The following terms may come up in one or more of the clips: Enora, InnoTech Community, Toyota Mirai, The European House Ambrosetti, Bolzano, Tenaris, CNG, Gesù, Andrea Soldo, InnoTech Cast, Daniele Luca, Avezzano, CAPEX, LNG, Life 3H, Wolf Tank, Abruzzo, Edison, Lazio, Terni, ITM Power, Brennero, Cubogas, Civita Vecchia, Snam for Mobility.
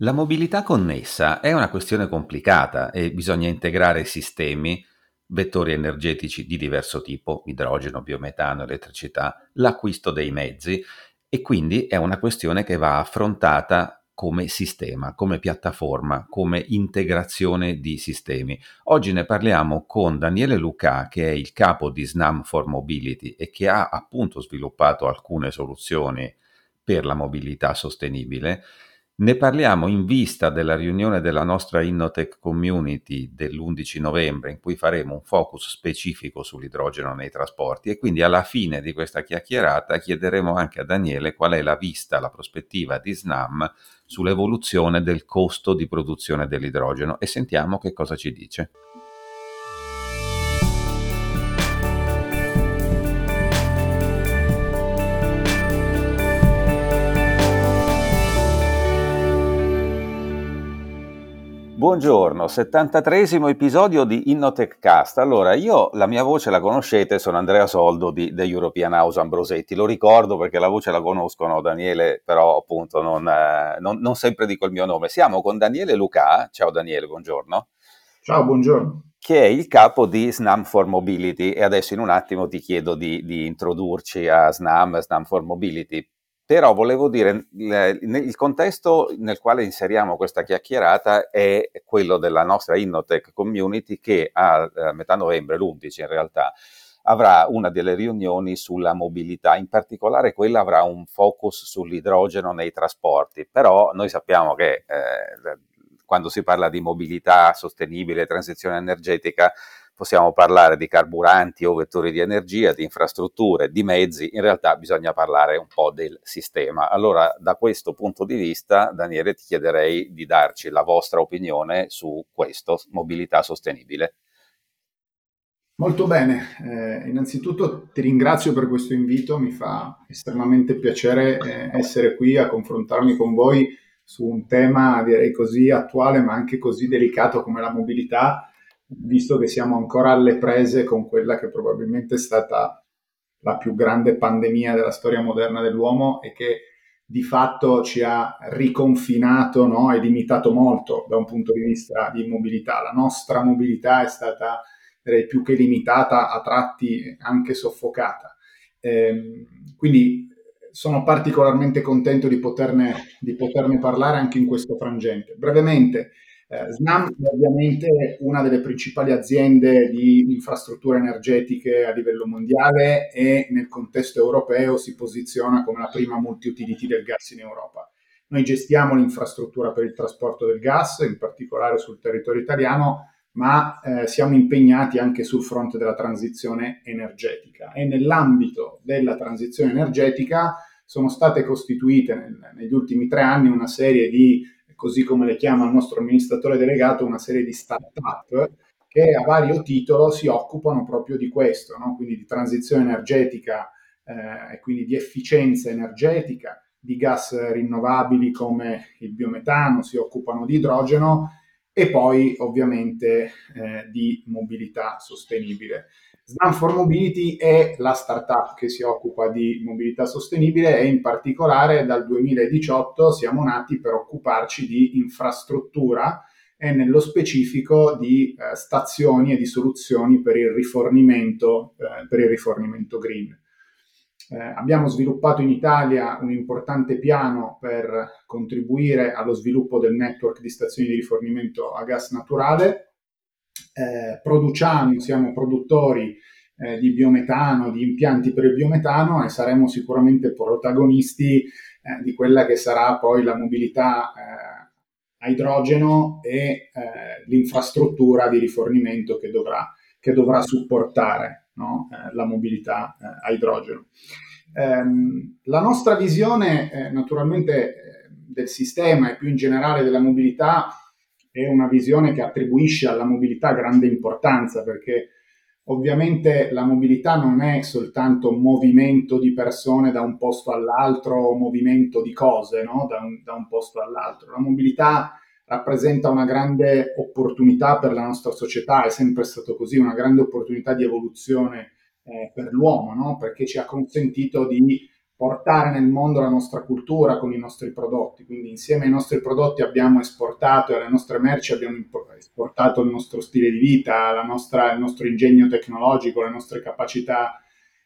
La mobilità connessa è una questione complicata e bisogna integrare sistemi, vettori energetici di diverso tipo, idrogeno, biometano, elettricità, l'acquisto dei mezzi, e quindi è una questione che va affrontata come sistema, come piattaforma, come integrazione di sistemi. Oggi ne parliamo con Daniele Luca, che è il capo di Snam for Mobility e che ha appunto sviluppato alcune soluzioni per la mobilità sostenibile. Ne parliamo in vista della riunione della nostra InnoTech Community dell'11 novembre, in cui faremo un focus specifico sull'idrogeno nei trasporti, e quindi alla fine di questa chiacchierata chiederemo anche a Daniele qual è la vista, la prospettiva di Snam sull'evoluzione del costo di produzione dell'idrogeno, e sentiamo che cosa ci dice. Buongiorno, 73° episodio di InnoTech Cast. Allora, io la mia voce la conoscete, sono Andrea Soldo di The European House Ambrosetti, lo ricordo perché la voce la conoscono, Daniele però appunto non sempre dico il mio nome. Siamo con Daniele Luca, ciao Daniele, buongiorno. Ciao, buongiorno. Che è il capo di Snam for Mobility, e adesso in un attimo ti chiedo di introdurci a Snam for Mobility. Però volevo dire, il contesto nel quale inseriamo questa chiacchierata è quello della nostra InnoTech Community, che a metà novembre, l'11 in realtà, avrà una delle riunioni sulla mobilità. In particolare quella avrà un focus sull'idrogeno nei trasporti, però noi sappiamo che quando si parla di mobilità sostenibile, transizione energetica, possiamo parlare di carburanti o vettori di energia, di infrastrutture, di mezzi. In realtà bisogna parlare un po' del sistema. Allora, da questo punto di vista, Daniele, ti chiederei di darci la vostra opinione su questo, mobilità sostenibile. Molto bene. Innanzitutto ti ringrazio per questo invito, mi fa estremamente piacere essere qui a confrontarmi con voi su un tema, direi così, attuale ma anche così delicato come la mobilità, visto che siamo ancora alle prese con quella che probabilmente è stata la più grande pandemia della storia moderna dell'uomo e che di fatto ci ha riconfinato, no? E limitato molto da un punto di vista di mobilità. La nostra mobilità è stata, direi, più che limitata, a tratti anche soffocata. Quindi sono particolarmente contento di poterne parlare anche in questo frangente. Brevemente, Snam è ovviamente una delle principali aziende di infrastrutture energetiche a livello mondiale e nel contesto europeo si posiziona come la prima multi-utility del gas in Europa. Noi gestiamo l'infrastruttura per il trasporto del gas, in particolare sul territorio italiano, ma siamo impegnati anche sul fronte della transizione energetica, e nell'ambito della transizione energetica sono state costituite negli ultimi 3 anni una serie di, così come le chiama il nostro amministratore delegato, una serie di start-up che a vario titolo si occupano proprio di questo, no? Quindi di transizione energetica e quindi di efficienza energetica, di gas rinnovabili come il biometano, si occupano di idrogeno e poi ovviamente di mobilità sostenibile. Snam for Mobility è la startup che si occupa di mobilità sostenibile, e in particolare dal 2018 siamo nati per occuparci di infrastruttura e nello specifico di stazioni e di soluzioni per il rifornimento green. Abbiamo sviluppato in Italia un importante piano per contribuire allo sviluppo del network di stazioni di rifornimento a gas naturale. Siamo produttori di biometano, di impianti per il biometano, e saremo sicuramente protagonisti di quella che sarà poi la mobilità a idrogeno e l'infrastruttura di rifornimento che dovrà supportare, no? La mobilità a idrogeno. La nostra visione naturalmente del sistema e più in generale della mobilità è una visione che attribuisce alla mobilità grande importanza, perché ovviamente la mobilità non è soltanto movimento di persone da un posto all'altro o movimento di cose, no? da un posto all'altro. La mobilità rappresenta una grande opportunità per la nostra società, è sempre stato così, una grande opportunità di evoluzione per l'uomo, no? Perché ci ha consentito di portare nel mondo la nostra cultura con i nostri prodotti, quindi insieme ai nostri prodotti abbiamo esportato e alle nostre merci abbiamo esportato il nostro stile di vita, il nostro ingegno tecnologico, le nostre capacità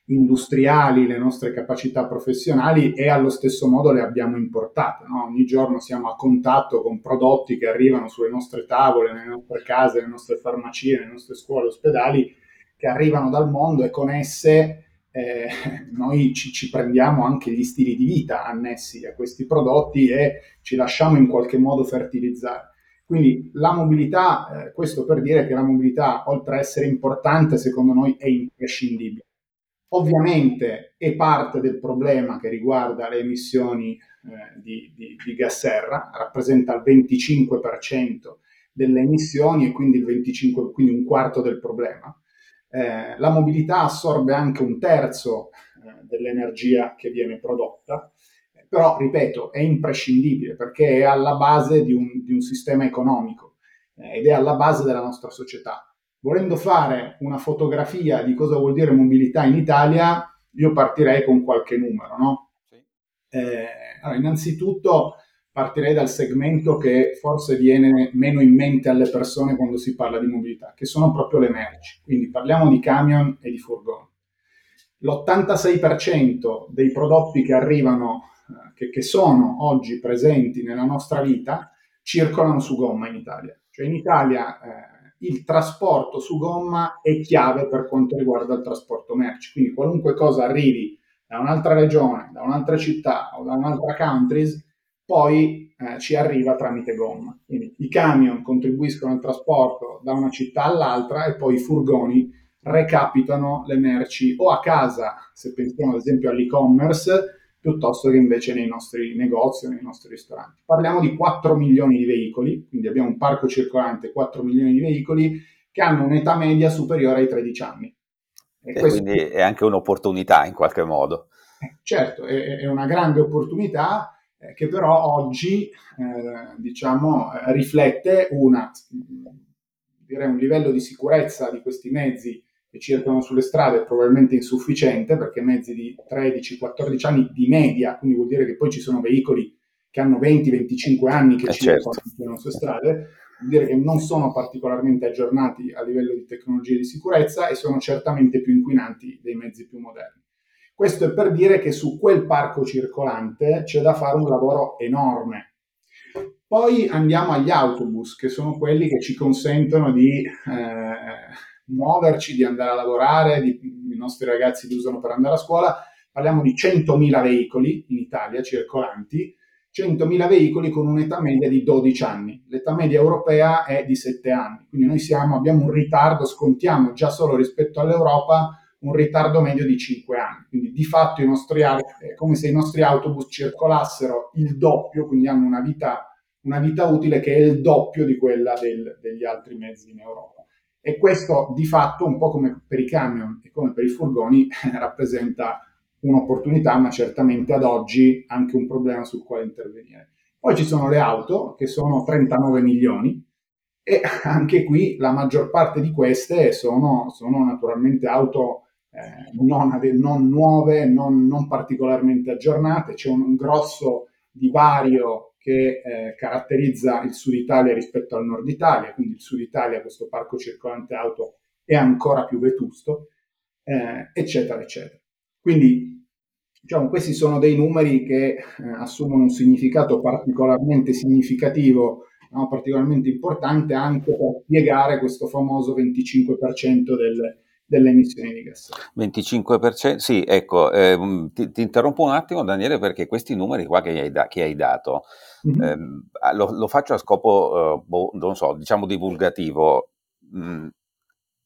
industriali, le nostre capacità professionali, e allo stesso modo le abbiamo importate, no? Ogni giorno siamo a contatto con prodotti che arrivano sulle nostre tavole, nelle nostre case, nelle nostre farmacie, nelle nostre scuole, ospedali, che arrivano dal mondo, e con esse noi ci prendiamo anche gli stili di vita annessi a questi prodotti e ci lasciamo in qualche modo fertilizzare. Quindi la mobilità, questo per dire che la mobilità, oltre a essere importante, secondo noi è imprescindibile. Ovviamente è parte del problema che riguarda le emissioni di gas serra, rappresenta il 25% delle emissioni e quindi quindi un quarto del problema. La mobilità assorbe anche un terzo dell'energia che viene prodotta, però, ripeto, è imprescindibile perché è alla base di un sistema economico ed è alla base della nostra società. Volendo fare una fotografia di cosa vuol dire mobilità in Italia, io partirei con qualche numero, no? Sì. Allora, innanzitutto partirei dal segmento che forse viene meno in mente alle persone quando si parla di mobilità, che sono proprio le merci. Quindi parliamo di camion e di furgoni. L'86% dei prodotti che arrivano, che sono oggi presenti nella nostra vita, circolano su gomma in Italia. Cioè in Italia il trasporto su gomma è chiave per quanto riguarda il trasporto merci, quindi qualunque cosa arrivi da un'altra regione, da un'altra città o da un'altra countries, poi ci arriva tramite gomma. Quindi i camion contribuiscono al trasporto da una città all'altra e poi i furgoni recapitano le merci o a casa, se pensiamo ad esempio all'e-commerce, piuttosto che invece nei nostri negozi o nei nostri ristoranti. Parliamo di 4 milioni di veicoli, quindi abbiamo un parco circolante, 4 milioni di veicoli che hanno un'età media superiore ai 13 anni. E quindi è anche un'opportunità in qualche modo. Certo, è una grande opportunità che però oggi riflette un livello di sicurezza di questi mezzi che circolano sulle strade probabilmente insufficiente, perché mezzi di 13-14 anni di media, quindi vuol dire che poi ci sono veicoli che hanno 20-25 anni che circolano sulle nostre strade, vuol dire che non sono particolarmente aggiornati a livello di tecnologie di sicurezza e sono certamente più inquinanti dei mezzi più moderni. Questo è per dire che su quel parco circolante c'è da fare un lavoro enorme. Poi andiamo agli autobus, che sono quelli che ci consentono di muoverci, di andare a lavorare, i nostri ragazzi li usano per andare a scuola. Parliamo di 100.000 veicoli in Italia circolanti, 100.000 veicoli con un'età media di 12 anni. L'età media europea è di 7 anni, quindi noi abbiamo un ritardo, scontiamo già solo rispetto all'Europa un ritardo medio di 5 anni. Quindi di fatto è come se i nostri autobus circolassero il doppio, quindi hanno una vita utile che è il doppio di quella degli altri mezzi in Europa. E questo di fatto, un po' come per i camion e come per i furgoni, rappresenta un'opportunità, ma certamente ad oggi anche un problema sul quale intervenire. Poi ci sono le auto, che sono 39 milioni, e anche qui la maggior parte di queste sono naturalmente auto non nuove, non particolarmente aggiornate. C'è un grosso divario che caratterizza il Sud Italia rispetto al Nord Italia, quindi il Sud Italia, questo parco circolante auto, è ancora più vetusto, eccetera, eccetera. Quindi, questi sono dei numeri che assumono un significato particolarmente significativo, no? Particolarmente importante, anche per spiegare questo famoso 25% delle emissioni di gas. 25%? Sì, ecco, ti interrompo un attimo, Daniele, perché questi numeri qua che hai dato, mm-hmm. Lo faccio a scopo, divulgativo.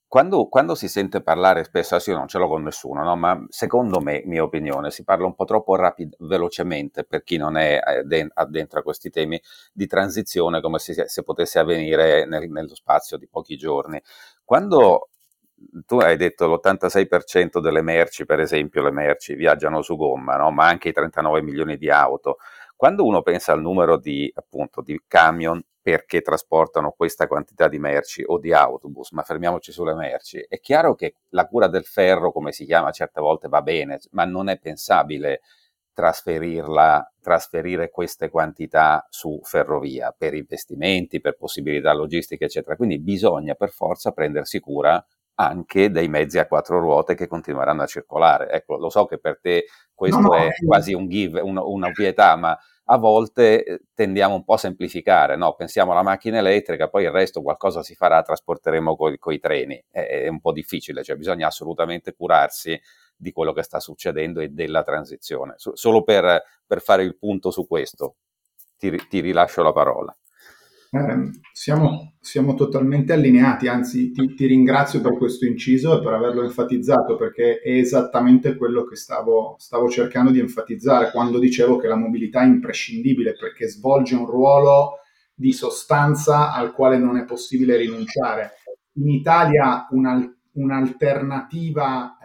Quando si sente parlare spesso, io non ce l'ho con nessuno, no? Ma secondo me, mia opinione, si parla un po' troppo velocemente, per chi non è addentro a questi temi, di transizione, come se potesse avvenire nello spazio di pochi giorni. Quando tu hai detto l'86% delle merci, per esempio, le merci viaggiano su gomma, no? Ma anche i 39 milioni di auto. Quando uno pensa al numero di camion perché trasportano questa quantità di merci o di autobus, ma fermiamoci sulle merci, è chiaro che la cura del ferro, come si chiama, certe volte va bene, ma non è pensabile trasferire queste quantità su ferrovia per investimenti, per possibilità logistiche, eccetera. Quindi bisogna per forza prendersi cura anche dei mezzi a quattro ruote che continueranno a circolare. Ecco, lo so che per te questo è quasi un give, un'ovvietà, ma a volte tendiamo un po' a semplificare, no? Pensiamo alla macchina elettrica, poi il resto qualcosa si farà, trasporteremo coi treni. È un po' difficile, cioè bisogna assolutamente curarsi di quello che sta succedendo e della transizione. Solo per fare il punto su questo, ti rilascio la parola. Siamo totalmente allineati, anzi ti ringrazio per questo inciso e per averlo enfatizzato, perché è esattamente quello che stavo cercando di enfatizzare quando dicevo che la mobilità è imprescindibile, perché svolge un ruolo di sostanza al quale non è possibile rinunciare. In Italia un'alternativa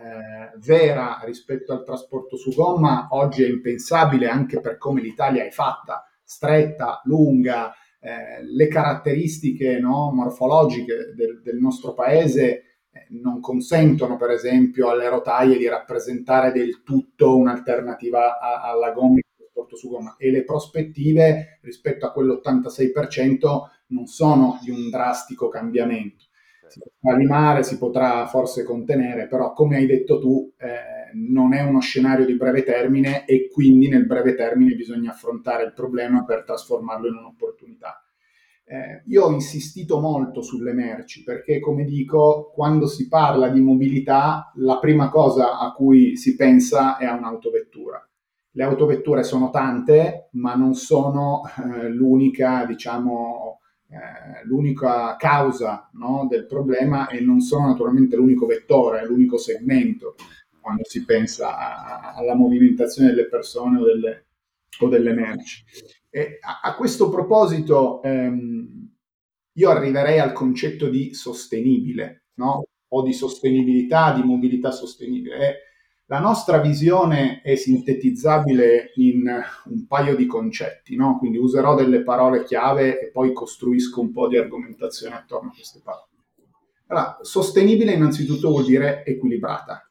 vera rispetto al trasporto su gomma oggi è impensabile, anche per come l'Italia è fatta, stretta, lunga. Le caratteristiche morfologiche del nostro paese non consentono per esempio alle rotaie di rappresentare del tutto un'alternativa alla gomma e al trasporto su gomma, e le prospettive rispetto a quell'86% non sono di un drastico cambiamento. Si potrà limare, si potrà forse contenere, però come hai detto tu non è uno scenario di breve termine, e quindi nel breve termine bisogna affrontare il problema per trasformarlo in un'opportunità. Io ho insistito molto sulle merci perché, come dico, quando si parla di mobilità la prima cosa a cui si pensa è a un'autovettura. Le autovetture sono tante, ma non sono l'unica causa del problema, e non sono naturalmente l'unico vettore, l'unico segmento quando si pensa alla movimentazione delle persone o delle merci. E a questo proposito io arriverei al concetto di sostenibile, o di sostenibilità, di mobilità sostenibile. La nostra visione è sintetizzabile in un paio di concetti, quindi userò delle parole chiave e poi costruisco un po' di argomentazione attorno a queste parole. Allora, sostenibile innanzitutto vuol dire equilibrata.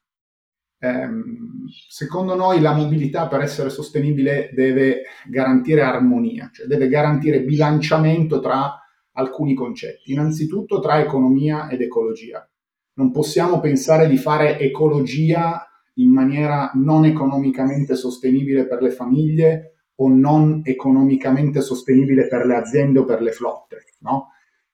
Secondo noi la mobilità, per essere sostenibile, deve garantire armonia, cioè deve garantire bilanciamento tra alcuni concetti, innanzitutto tra economia ed ecologia. Non possiamo pensare di fare ecologia in maniera non economicamente sostenibile per le famiglie o non economicamente sostenibile per le aziende o per le flotte,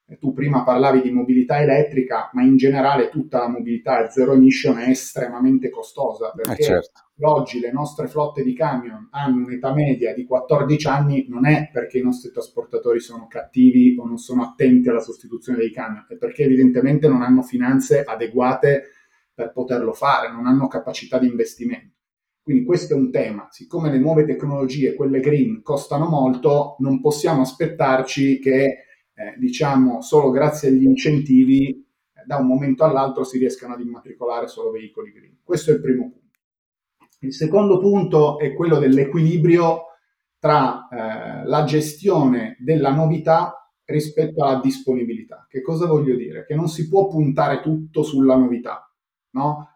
E tu prima parlavi di mobilità elettrica, ma in generale tutta la mobilità zero emission è estremamente costosa, perché certo. Oggi le nostre flotte di camion hanno un'età media di 14 anni, non è perché i nostri trasportatori sono cattivi o non sono attenti alla sostituzione dei camion, è perché evidentemente non hanno finanze adeguate per poterlo fare, non hanno capacità di investimento. Quindi questo è un tema. Siccome le nuove tecnologie, quelle green, costano molto, non possiamo aspettarci che, solo grazie agli incentivi, da un momento all'altro si riescano ad immatricolare solo veicoli green. Questo è il primo punto. Il secondo punto è quello dell'equilibrio tra la gestione della novità rispetto alla disponibilità. Che cosa voglio dire? Che non si può puntare tutto sulla novità.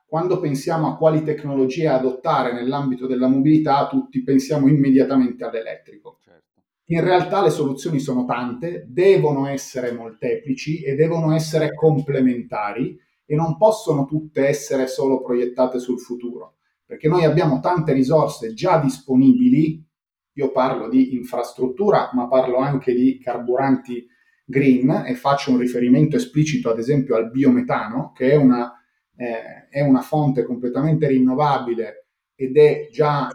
Quando pensiamo a quali tecnologie adottare nell'ambito della mobilità, tutti pensiamo immediatamente all'elettrico. Certo. In realtà le soluzioni sono tante, devono essere molteplici e devono essere complementari, e non possono tutte essere solo proiettate sul futuro, perché noi abbiamo tante risorse già disponibili. Io parlo di infrastruttura, ma parlo anche di carburanti green, e faccio un riferimento esplicito ad esempio al biometano, che è una fonte completamente rinnovabile ed è già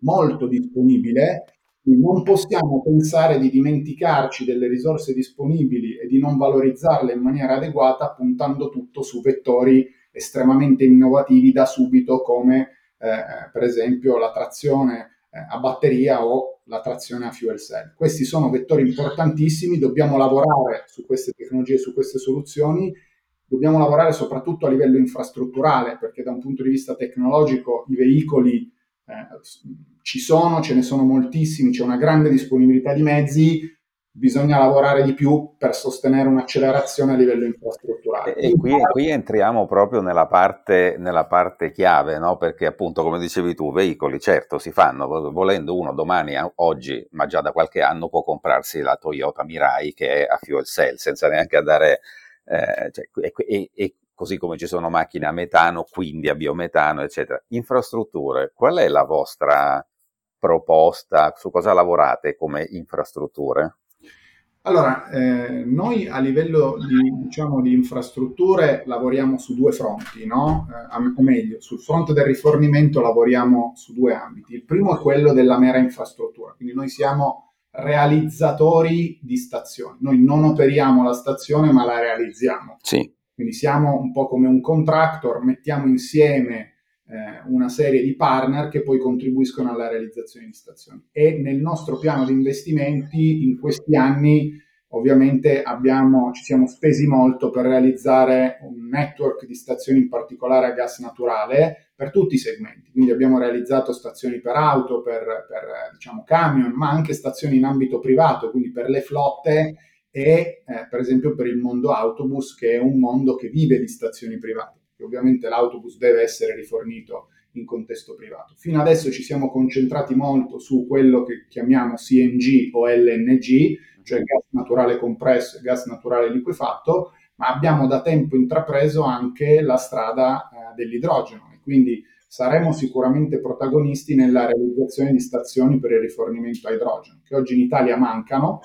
molto disponibile. Non possiamo pensare di dimenticarci delle risorse disponibili e di non valorizzarle in maniera adeguata, puntando tutto su vettori estremamente innovativi da subito, come per esempio la trazione a batteria o la trazione a fuel cell. Questi sono vettori importantissimi, dobbiamo lavorare su queste tecnologie, su queste soluzioni. Dobbiamo lavorare soprattutto a livello infrastrutturale, perché da un punto di vista tecnologico i veicoli ci sono, ce ne sono moltissimi, c'è una grande disponibilità di mezzi, bisogna lavorare di più per sostenere un'accelerazione a livello infrastrutturale. E qui entriamo proprio nella parte chiave, no? Perché appunto, come dicevi tu, veicoli certo si fanno, volendo uno domani, oggi, ma già da qualche anno può comprarsi la Toyota Mirai che è a fuel cell, senza neanche andare... così come ci sono macchine a metano, quindi a biometano, eccetera. Infrastrutture, qual è la vostra proposta? Su cosa lavorate come infrastrutture? Allora, noi a livello di infrastrutture lavoriamo su due fronti, no? O meglio, sul fronte del rifornimento lavoriamo su due ambiti. Il primo è quello della mera infrastruttura, quindi noi siamo realizzatori di stazioni. Noi non operiamo la stazione, ma la realizziamo. Sì. Quindi siamo un po' come un contractor, mettiamo insieme una serie di partner che poi contribuiscono alla realizzazione di stazioni. E nel nostro piano di investimenti in questi anni ovviamente ci siamo spesi molto per realizzare un network di stazioni, in particolare a gas naturale, per tutti i segmenti. Quindi abbiamo realizzato stazioni per auto, per camion, ma anche stazioni in ambito privato, quindi per le flotte, e per esempio per il mondo autobus, che è un mondo che vive di stazioni private, che ovviamente l'autobus deve essere rifornito in contesto privato. Fino adesso ci siamo concentrati molto su quello che chiamiamo CNG o LNG, cioè gas naturale compresso e gas naturale liquefatto, ma abbiamo da tempo intrapreso anche la strada dell'idrogeno, e quindi saremo sicuramente protagonisti nella realizzazione di stazioni per il rifornimento a idrogeno, che oggi in Italia mancano.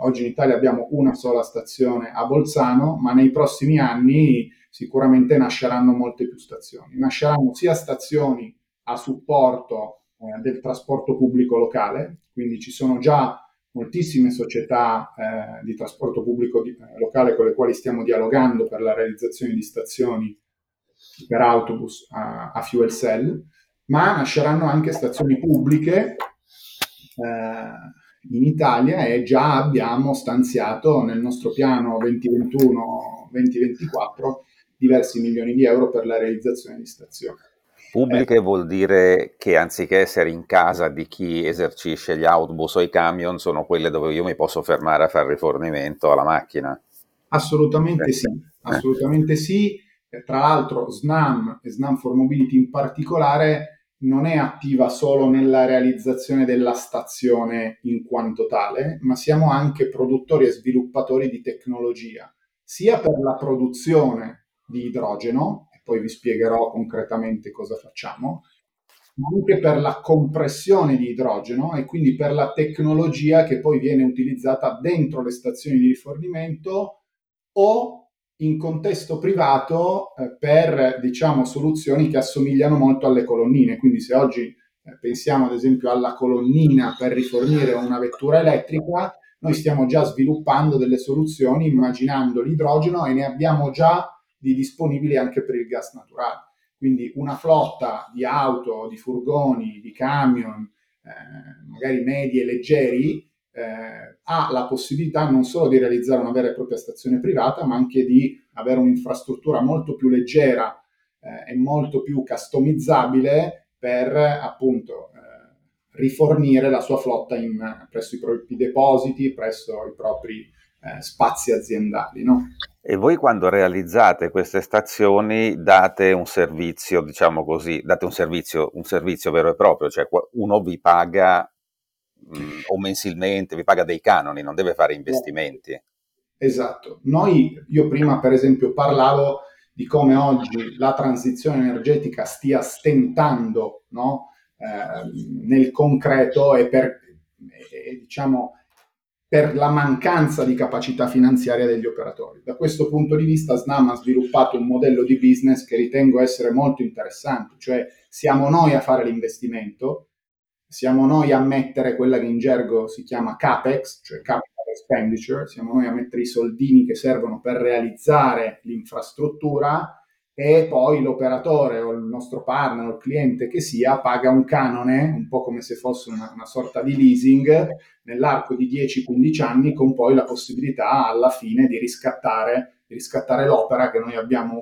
Oggi in Italia abbiamo una sola stazione a Bolzano, ma nei prossimi anni sicuramente nasceranno molte più stazioni. Nasceranno sia stazioni a supporto del trasporto pubblico locale, quindi ci sono già moltissime società di trasporto pubblico locale con le quali stiamo dialogando per la realizzazione di stazioni per autobus a fuel cell, ma nasceranno anche stazioni pubbliche. In Italia, e già abbiamo stanziato nel nostro piano 2021-2024 diversi milioni di euro per la realizzazione di stazioni. Pubbliche vuol dire che anziché essere in casa di chi esercisce gli autobus o i camion, sono quelle dove io mi posso fermare a fare rifornimento alla macchina? Assolutamente sì, assolutamente sì. Tra l'altro Snam e Snam for Mobility in particolare non è attiva solo nella realizzazione della stazione in quanto tale, ma siamo anche produttori e sviluppatori di tecnologia, sia per la produzione di idrogeno, e poi vi spiegherò concretamente cosa facciamo, ma anche per la compressione di idrogeno e quindi per la tecnologia che poi viene utilizzata dentro le stazioni di rifornimento o in contesto privato per soluzioni che assomigliano molto alle colonnine. Quindi se oggi pensiamo ad esempio alla colonnina per rifornire una vettura elettrica, noi stiamo già sviluppando delle soluzioni immaginando l'idrogeno, e ne abbiamo già di disponibili anche per il gas naturale. Quindi una flotta di auto, di furgoni, di camion, magari medi e leggeri, ha la possibilità non solo di realizzare una vera e propria stazione privata, ma anche di avere un'infrastruttura molto più leggera e molto più customizzabile per appunto rifornire la sua flotta presso i propri depositi, presso i propri spazi aziendali, no? E voi, quando realizzate queste stazioni, date un servizio, date un servizio vero e proprio, cioè uno vi paga o mensilmente, vi paga dei canoni, non deve fare investimenti. Esatto. Io prima per esempio parlavo di come oggi la transizione energetica stia stentando, no? Nel concreto, e per la mancanza di capacità finanziaria degli operatori. Da questo punto di vista Snam ha sviluppato un modello di business che ritengo essere molto interessante, cioè siamo noi a fare l'investimento, siamo noi a mettere quella che in gergo si chiama CAPEX, cioè Capital Expenditure, siamo noi a mettere i soldini che servono per realizzare l'infrastruttura, e poi l'operatore o il nostro partner o il cliente che sia paga un canone, un po' come se fosse una sorta di leasing, nell'arco di 10-15 anni, con poi la possibilità alla fine di riscattare l'opera che noi abbiamo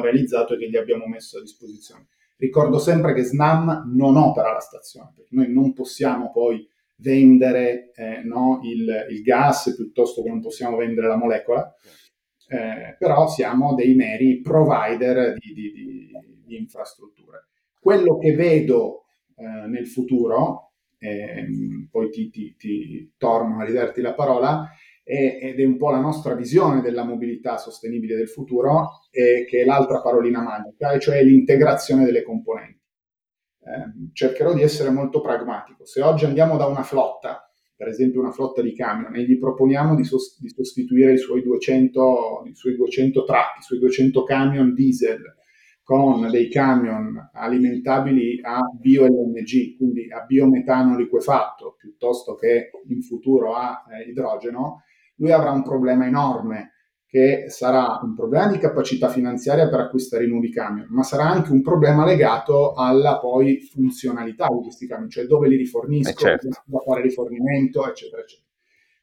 realizzato e che gli abbiamo messo a disposizione. Ricordo sempre che Snam non opera la stazione, perché noi non possiamo poi vendere il gas piuttosto che non possiamo vendere la molecola, però siamo dei meri provider di infrastrutture. Quello che vedo nel futuro, poi ti torno a ridarti la parola, ed è un po' la nostra visione della mobilità sostenibile del futuro, che è l'altra parolina magica, cioè l'integrazione delle componenti. Cercherò di essere molto pragmatico. Se oggi andiamo da una flotta, per esempio una flotta di camion, e gli proponiamo di sostituire i suoi 200 truck, i suoi 200 camion diesel con dei camion alimentabili a bio-LNG, quindi a biometano liquefatto, piuttosto che in futuro a idrogeno, lui avrà un problema enorme, che sarà un problema di capacità finanziaria per acquistare i nuovi camion, ma sarà anche un problema legato alla poi funzionalità di questi camion, cioè dove li rifornisco, certo, da fare rifornimento, eccetera, eccetera.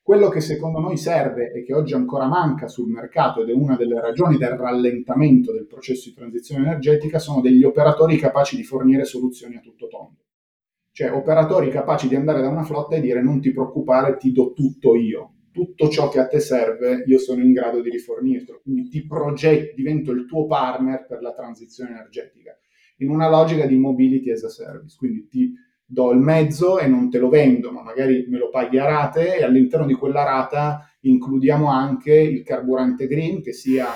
Quello che secondo noi serve e che oggi ancora manca sul mercato, ed è una delle ragioni del rallentamento del processo di transizione energetica, sono degli operatori capaci di fornire soluzioni a tutto tondo. Cioè operatori capaci di andare da una flotta e dire: non ti preoccupare, ti do tutto io. Tutto ciò che a te serve io sono in grado di rifornirtelo, quindi divento il tuo partner per la transizione energetica, in una logica di mobility as a service, quindi ti do il mezzo e non te lo vendo, ma magari me lo paghi a rate, e all'interno di quella rata includiamo anche il carburante green, che sia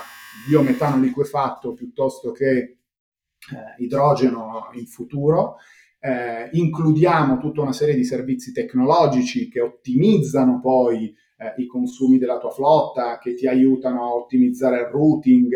biometano liquefatto piuttosto che idrogeno in futuro. Includiamo tutta una serie di servizi tecnologici che ottimizzano poi i consumi della tua flotta, che ti aiutano a ottimizzare il routing,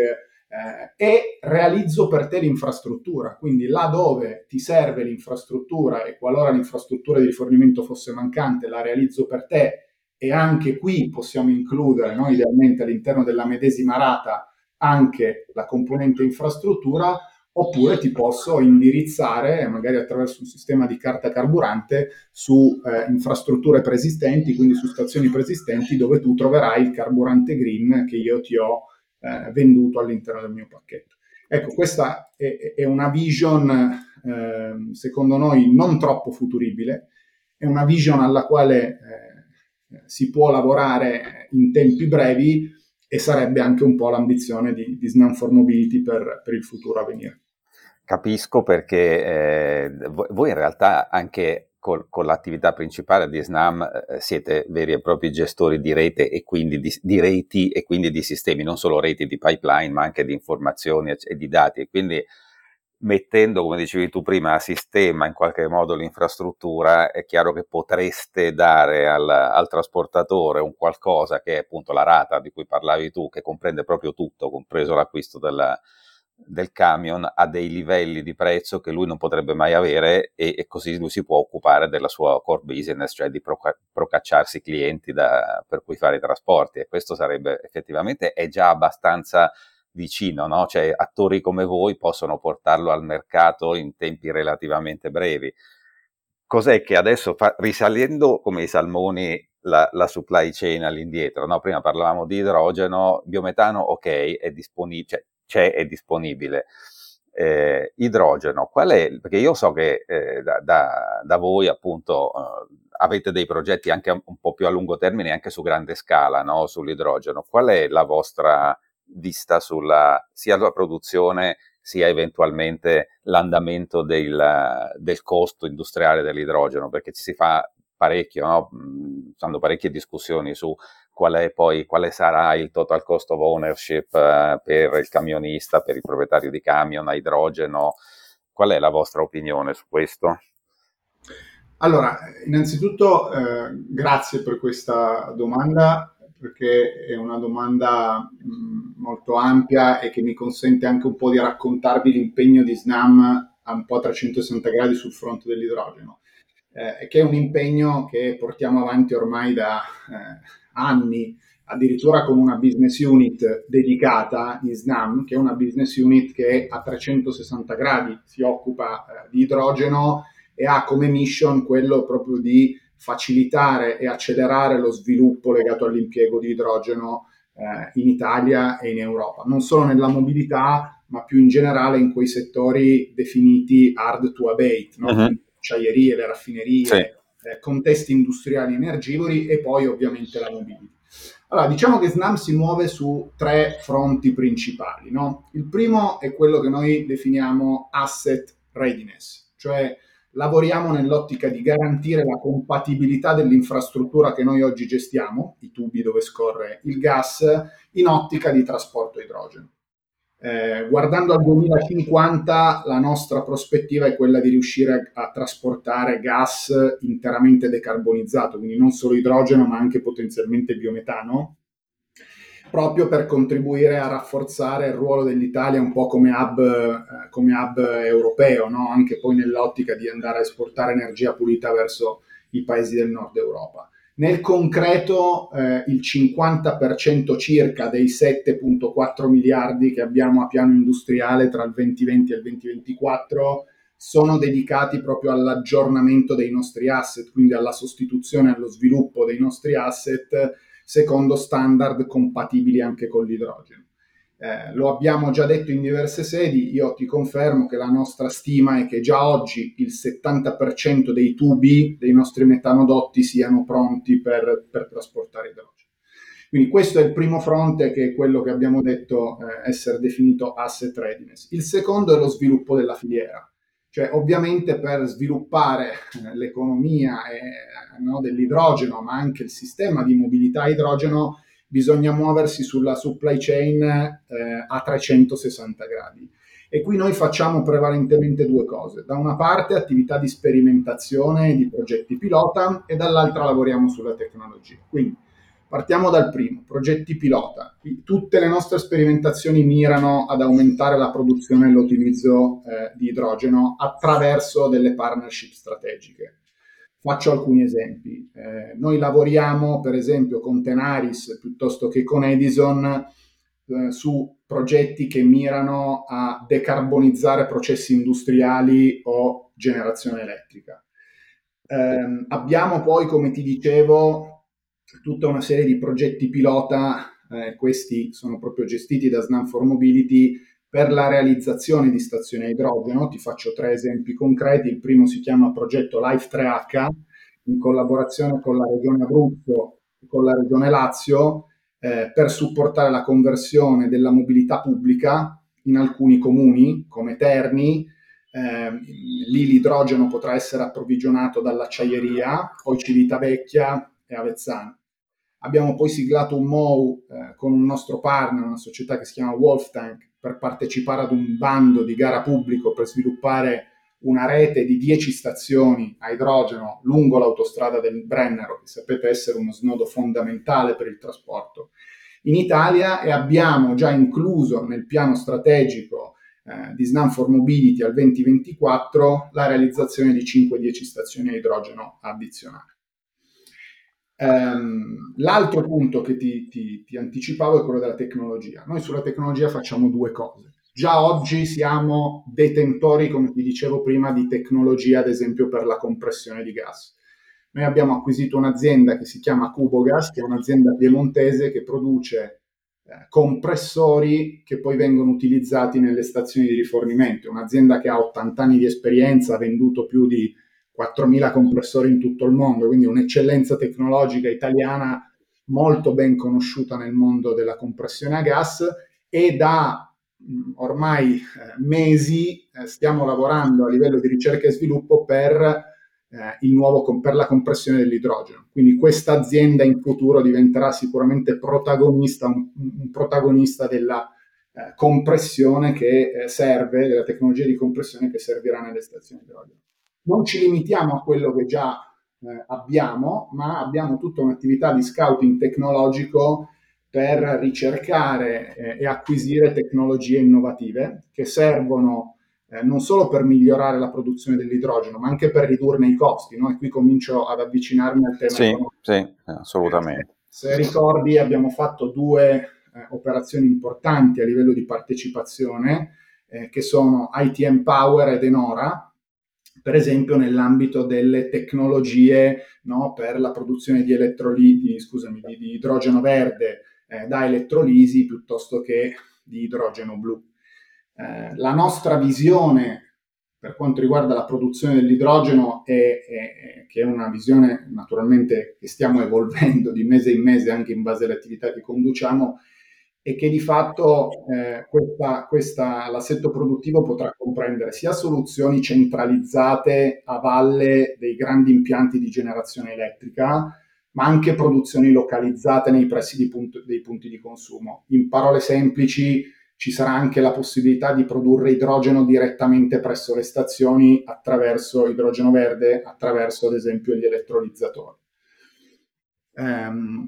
e realizzo per te l'infrastruttura, quindi là dove ti serve l'infrastruttura, e qualora l'infrastruttura di rifornimento fosse mancante, la realizzo per te. E anche qui possiamo includere, no, idealmente all'interno della medesima rata, anche la componente infrastruttura, oppure ti posso indirizzare, magari attraverso un sistema di carta carburante, su infrastrutture preesistenti, quindi su stazioni preesistenti, dove tu troverai il carburante green che io ti ho venduto all'interno del mio pacchetto. Ecco, questa è una vision, secondo noi, non troppo futuribile, è una vision alla quale si può lavorare in tempi brevi, e sarebbe anche un po' l'ambizione di Snam for Mobility per il futuro a venire. Capisco, perché voi in realtà anche con l'attività principale di Snam siete veri e propri gestori di rete, e quindi di reti, e quindi di sistemi, non solo reti di pipeline, ma anche di informazioni e di dati, e quindi mettendo, come dicevi tu prima, a sistema in qualche modo l'infrastruttura, è chiaro che potreste dare al trasportatore un qualcosa che è appunto la rata di cui parlavi tu, che comprende proprio tutto, compreso l'acquisto del camion, a dei livelli di prezzo che lui non potrebbe mai avere, e così lui si può occupare della sua core business, cioè di procacciarsi clienti per cui fare i trasporti. E questo sarebbe effettivamente, è già abbastanza vicino, no? Cioè attori come voi possono portarlo al mercato in tempi relativamente brevi. Cos'è che adesso risalendo come i salmoni la supply chain all'indietro, no? Prima parlavamo di idrogeno, biometano, ok, è disponibile. Idrogeno, qual è? Perché io so che da voi appunto avete dei progetti anche un po' più a lungo termine, anche su grande scala, no? Sull'idrogeno. Qual è la vostra vista sulla sia la produzione sia eventualmente l'andamento del costo industriale dell'idrogeno, perché ci si fa parecchio, no? Sono parecchie discussioni su quale sarà il total cost of ownership per il camionista, per il proprietario di camion a idrogeno. Qual è la vostra opinione su questo? Allora, innanzitutto grazie per questa domanda, perché è una domanda molto ampia e che mi consente anche un po' di raccontarvi l'impegno di Snam a un po' 360 gradi sul fronte dell'idrogeno, che è un impegno che portiamo avanti ormai da anni, addirittura con una business unit dedicata di Snam, che è una business unit che a 360 gradi si occupa di idrogeno e ha come mission quello proprio di facilitare e accelerare lo sviluppo legato all'impiego di idrogeno in Italia e in Europa, non solo nella mobilità, ma più in generale in quei settori definiti hard to abate, no? Uh-huh. Le acciaierie, le raffinerie, sì, contesti industriali energivori e poi ovviamente la mobility. Allora, diciamo che Snam si muove su tre fronti principali, no? Il primo è quello che noi definiamo asset readiness, cioè lavoriamo nell'ottica di garantire la compatibilità dell'infrastruttura che noi oggi gestiamo, i tubi dove scorre il gas, in ottica di trasporto idrogeno. Guardando al 2050, la nostra prospettiva è quella di riuscire a trasportare gas interamente decarbonizzato, quindi non solo idrogeno ma anche potenzialmente biometano, proprio per contribuire a rafforzare il ruolo dell'Italia un po' come hub europeo, no? Anche poi nell'ottica di andare a esportare energia pulita verso i paesi del nord Europa. Nel concreto il 50% circa dei 7,4 miliardi che abbiamo a piano industriale tra il 2020 e il 2024 sono dedicati proprio all'aggiornamento dei nostri asset, quindi alla sostituzione e allo sviluppo dei nostri asset secondo standard compatibili anche con l'idrogeno. Lo abbiamo già detto in diverse sedi, io ti confermo che la nostra stima è che già oggi il 70% dei tubi dei nostri metanodotti siano pronti per trasportare idrogeno. Quindi questo è il primo fronte, che è quello che abbiamo detto essere definito asset readiness. Il secondo è lo sviluppo della filiera, cioè ovviamente per sviluppare l'economia dell'idrogeno, ma anche il sistema di mobilità idrogeno, bisogna muoversi sulla supply chain a 360 gradi. E qui noi facciamo prevalentemente due cose. Da una parte attività di sperimentazione, di progetti pilota, e dall'altra lavoriamo sulla tecnologia. Quindi partiamo dal primo, progetti pilota. Tutte le nostre sperimentazioni mirano ad aumentare la produzione e l'utilizzo di idrogeno attraverso delle partnership strategiche. Faccio alcuni esempi. Noi lavoriamo per esempio con Tenaris piuttosto che con Edison su progetti che mirano a decarbonizzare processi industriali o generazione elettrica. Abbiamo poi, come ti dicevo, tutta una serie di progetti pilota, questi sono proprio gestiti da Snam for Mobility, per la realizzazione di stazioni a idrogeno. Ti faccio tre esempi concreti. Il primo si chiama progetto Life 3H, in collaborazione con la regione Abruzzo e con la regione Lazio, per supportare la conversione della mobilità pubblica in alcuni comuni, come Terni. Lì l'idrogeno potrà essere approvvigionato dall'acciaieria, poi Civita Vecchia e Avezzano. Abbiamo poi siglato un MOU con un nostro partner, una società che si chiama Wolf Tank, per partecipare ad un bando di gara pubblico per sviluppare una rete di 10 stazioni a idrogeno lungo l'autostrada del Brennero, che sapete essere uno snodo fondamentale per il trasporto in Italia, e abbiamo già incluso nel piano strategico di Snam for Mobility al 2024 la realizzazione di 5-10 stazioni a idrogeno addizionali. L'altro punto che ti anticipavo è quello della tecnologia. Noi sulla tecnologia facciamo due cose. Già oggi siamo detentori, come ti dicevo prima, di tecnologia, ad esempio per la compressione di gas. Noi abbiamo acquisito un'azienda che si chiama Cubogas, che è un'azienda piemontese che produce compressori che poi vengono utilizzati nelle stazioni di rifornimento. È un'azienda che ha 80 anni di esperienza, ha venduto più di 4.000 compressori in tutto il mondo, quindi un'eccellenza tecnologica italiana molto ben conosciuta nel mondo della compressione a gas, e da ormai mesi stiamo lavorando a livello di ricerca e sviluppo per la compressione dell'idrogeno. Quindi questa azienda in futuro diventerà sicuramente protagonista della compressione che serve, della tecnologia di compressione che servirà nelle stazioni di idrogeno. Non ci limitiamo a quello che già abbiamo, ma abbiamo tutta un'attività di scouting tecnologico per ricercare e acquisire tecnologie innovative che servono non solo per migliorare la produzione dell'idrogeno, ma anche per ridurne i costi, no? E qui comincio ad avvicinarmi al tema. Sì, assolutamente. Se ricordi, abbiamo fatto due operazioni importanti a livello di partecipazione, che sono ITM Power ed Enora, per esempio nell'ambito delle tecnologie, no, per la produzione di idrogeno verde da elettrolisi piuttosto che di idrogeno blu. La nostra visione per quanto riguarda la produzione dell'idrogeno, che è una visione naturalmente che stiamo evolvendo di mese in mese anche in base alle attività che conduciamo, e che di fatto l'assetto produttivo potrà comprendere sia soluzioni centralizzate a valle dei grandi impianti di generazione elettrica, ma anche produzioni localizzate nei pressi dei punti di consumo. In parole semplici, ci sarà anche la possibilità di produrre idrogeno direttamente presso le stazioni attraverso idrogeno verde, attraverso ad esempio gli elettrolizzatori.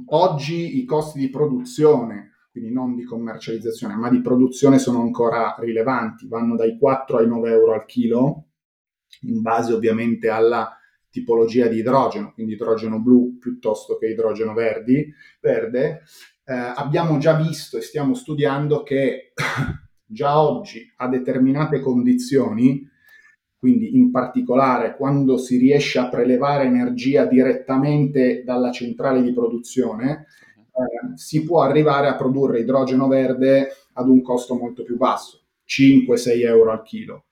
Oggi i costi di produzione, quindi non di commercializzazione, ma di produzione, sono ancora rilevanti, vanno dai 4 ai 9 euro al chilo, in base ovviamente alla tipologia di idrogeno, quindi idrogeno blu piuttosto che idrogeno verde. Abbiamo già visto e stiamo studiando che già oggi a determinate condizioni, quindi in particolare quando si riesce a prelevare energia direttamente dalla centrale di produzione, si può arrivare a produrre idrogeno verde ad un costo molto più basso, 5-6 euro al chilo.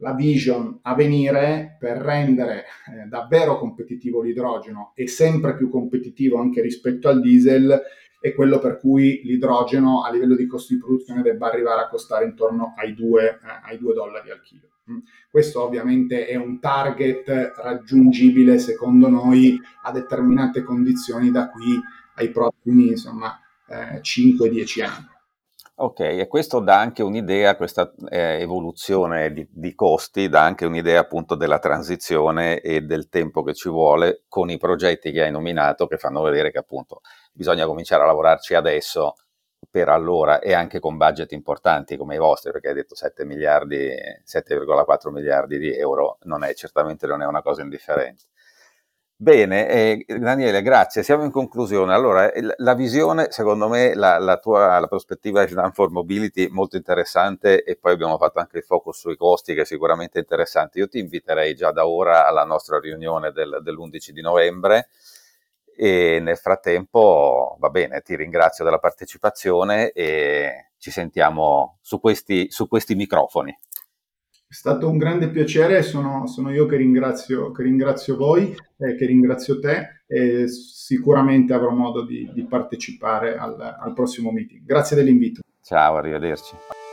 La vision a venire, per rendere davvero competitivo l'idrogeno e sempre più competitivo anche rispetto al diesel, è quello per cui l'idrogeno a livello di costo di produzione debba arrivare a costare intorno ai $2 al chilo. Questo ovviamente è un target raggiungibile, secondo noi, a determinate condizioni da qui ai prossimi 5-10 anni. Ok, e questo dà anche un'idea, questa evoluzione di costi, dà anche un'idea appunto della transizione e del tempo che ci vuole, con i progetti che hai nominato, che fanno vedere che appunto bisogna cominciare a lavorarci adesso per allora, e anche con budget importanti come i vostri, perché hai detto 7,4 miliardi di euro, non è certamente una cosa indifferente. Bene, Daniele, grazie, siamo in conclusione. Allora, la visione, secondo me, la tua prospettiva di Snam for Mobility è molto interessante, e poi abbiamo fatto anche il focus sui costi, che è sicuramente interessante. Io ti inviterei già da ora alla nostra riunione dell'11 di novembre, e nel frattempo, va bene, ti ringrazio della partecipazione e ci sentiamo su questi microfoni. È stato un grande piacere, sono io che ringrazio voi, che ringrazio te, e sicuramente avrò modo di partecipare al prossimo meeting. Grazie dell'invito. Ciao, arrivederci.